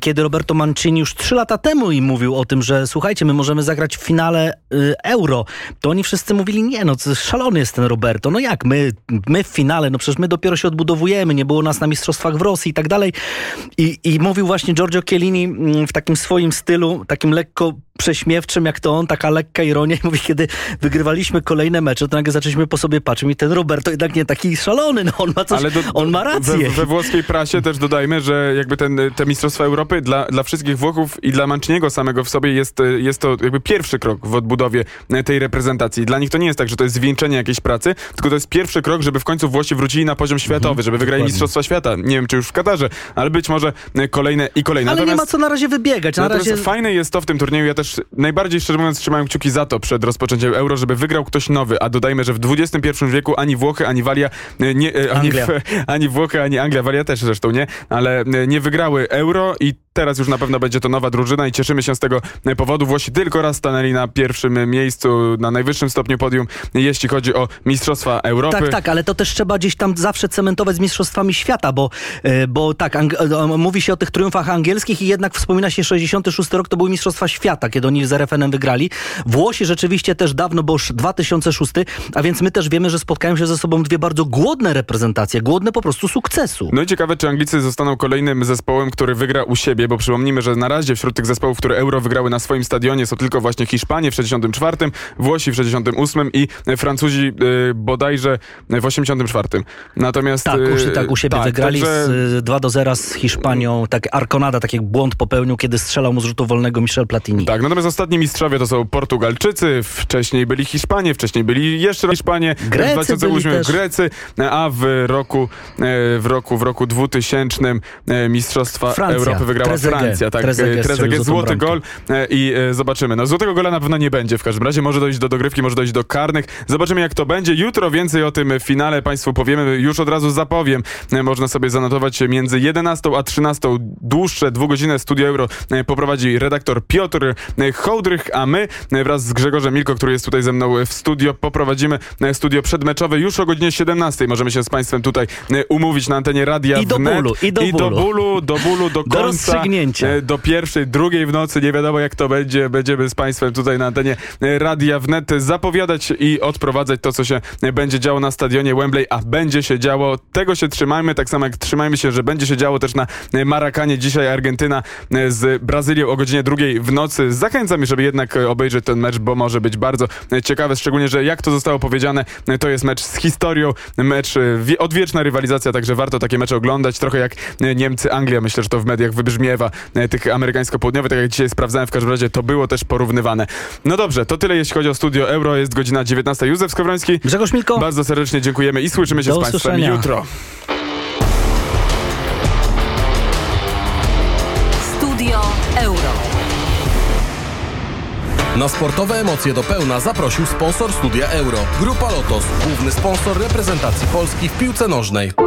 kiedy Roberto Mancini już 3 lata temu im mówił o tym, że słuchajcie, my możemy zagrać w finale Euro, to oni wszyscy mówili, nie no, szalony jest ten Roberto, no jak my w finale, no przecież my dopiero się odbudowujemy, nie było nas na mistrzostwach w Rosji i tak dalej. I mówił właśnie Giorgio Chiellini w takim swoim stylu, takim lekko prześmiewczym, jak to on, taka lekka ironia, i mówi, kiedy wygrywaliśmy kolejne mecze, to nagle zaczęliśmy po sobie patrzeć i ten Roberto jednak nie taki szalony, no on ma coś, on ma rację. We włoskiej prasie też dodajmy, że jakby te Mistrzostwa Europy dla wszystkich Włochów i dla Manciniego samego w sobie jest to jakby pierwszy krok w odbudowie tej reprezentacji. Dla nich to nie jest tak, że to jest zwieńczenie jakiejś pracy, tylko to jest pierwszy krok, żeby w końcu Włosi wrócili na poziom światowy, żeby wygrali Mistrzostwa Świata. Nie wiem, czy już w Katarze, ale być może kolejne i kolejne. Ale natomiast nie ma co na razie wybiegać. Fajne jest to w tym turnieju, ja też najbardziej, szczerze mówiąc, trzymałem kciuki za to przed rozpoczęciem Euro, żeby wygrał ktoś nowy, a dodajmy, że w XXI wieku ani Włochy, ani Walia, ani Włochy, ani Anglia, Walia też zresztą nie, ale nie wygrały Euro i teraz już na pewno będzie to nowa drużyna i cieszymy się z tego powodu. Włosi tylko raz stanęli na pierwszym miejscu, na najwyższym stopniu podium, jeśli chodzi o Mistrzostwa Europy. Tak, ale to też trzeba gdzieś tam zawsze cementować z Mistrzostwami Świata, bo tak, mówi się o tych triumfach angielskich i jednak wspomina się 66 rok, to były Mistrzostwa Świata, kiedy oni z RFN-em wygrali. Włosi rzeczywiście też dawno, bo już 2006, a więc my też wiemy, że spotkają się ze sobą dwie bardzo głodne reprezentacje, głodne po prostu sukcesu. No i ciekawe, czy Anglicy zostaną kolejnym zespołem, który wygra u siebie historię, bo przypomnijmy, że na razie wśród tych zespołów, które Euro wygrały na swoim stadionie, są tylko właśnie Hiszpanie w 64, Włosi w 68 i Francuzi bodajże w 84. Natomiast... Tak, u siebie wygrali także... z 2-0 z Hiszpanią. Tak, Arconada taki błąd popełnił, kiedy strzelał mu z rzutu wolnego Michel Platini. Tak, natomiast ostatni mistrzowie to są Portugalczycy, wcześniej byli Hiszpanie, wcześniej byli jeszcze Hiszpanie, Grecy w 2008 Grecy, a w roku 2000 mistrzostwa Europy wygrała Francja. Tak, Trezeguet złoty gol i zobaczymy. No, złotego gola na pewno nie będzie w każdym razie. Może dojść do dogrywki, może dojść do karnych. Zobaczymy, jak to będzie. Jutro więcej o tym finale Państwu powiemy. Już od razu zapowiem. Można sobie zanotować między 11 a 13 dłuższe dwugodzinne Studio Euro poprowadzi redaktor Piotr Hołdrych, a my wraz z Grzegorzem Milko, który jest tutaj ze mną w studio, poprowadzimy studio przedmeczowe już o godzinie 17. Możemy się z Państwem tutaj umówić na antenie radia do bólu, do końca, do rozstrzygnięcia. Do pierwszej, drugiej w nocy, nie wiadomo jak to będzie. Będziemy z Państwem tutaj na antenie radia wnet zapowiadać i odprowadzać to, co się będzie działo na stadionie Wembley, a będzie się działo. Tego się trzymajmy, tak samo jak trzymajmy się, że będzie się działo też na Maracanie. Dzisiaj Argentyna z Brazylią o godzinie 2 w nocy. Zachęcam, żeby jednak obejrzeć ten mecz, bo może być bardzo ciekawe, szczególnie, że jak to zostało powiedziane, to jest mecz z historią, mecz odwieczna rywalizacja, także warto takie mecze oglądać, trochę jak Niemcy, Anglia, myślę, że to w mediach wybrzmiewa, tych amerykańsko-południowych, tak jak dzisiaj sprawdzałem, w każdym razie to było też porównywane. No dobrze, to tyle jeśli chodzi o Studio Euro, jest godzina 19. Józef Skowroński, Grzegorz Milko, bardzo serdecznie dziękujemy i słyszymy się z Państwem jutro. Studio Euro. Na sportowe emocje do pełna zaprosił sponsor Studia Euro. Grupa Lotos, główny sponsor reprezentacji Polski w piłce nożnej.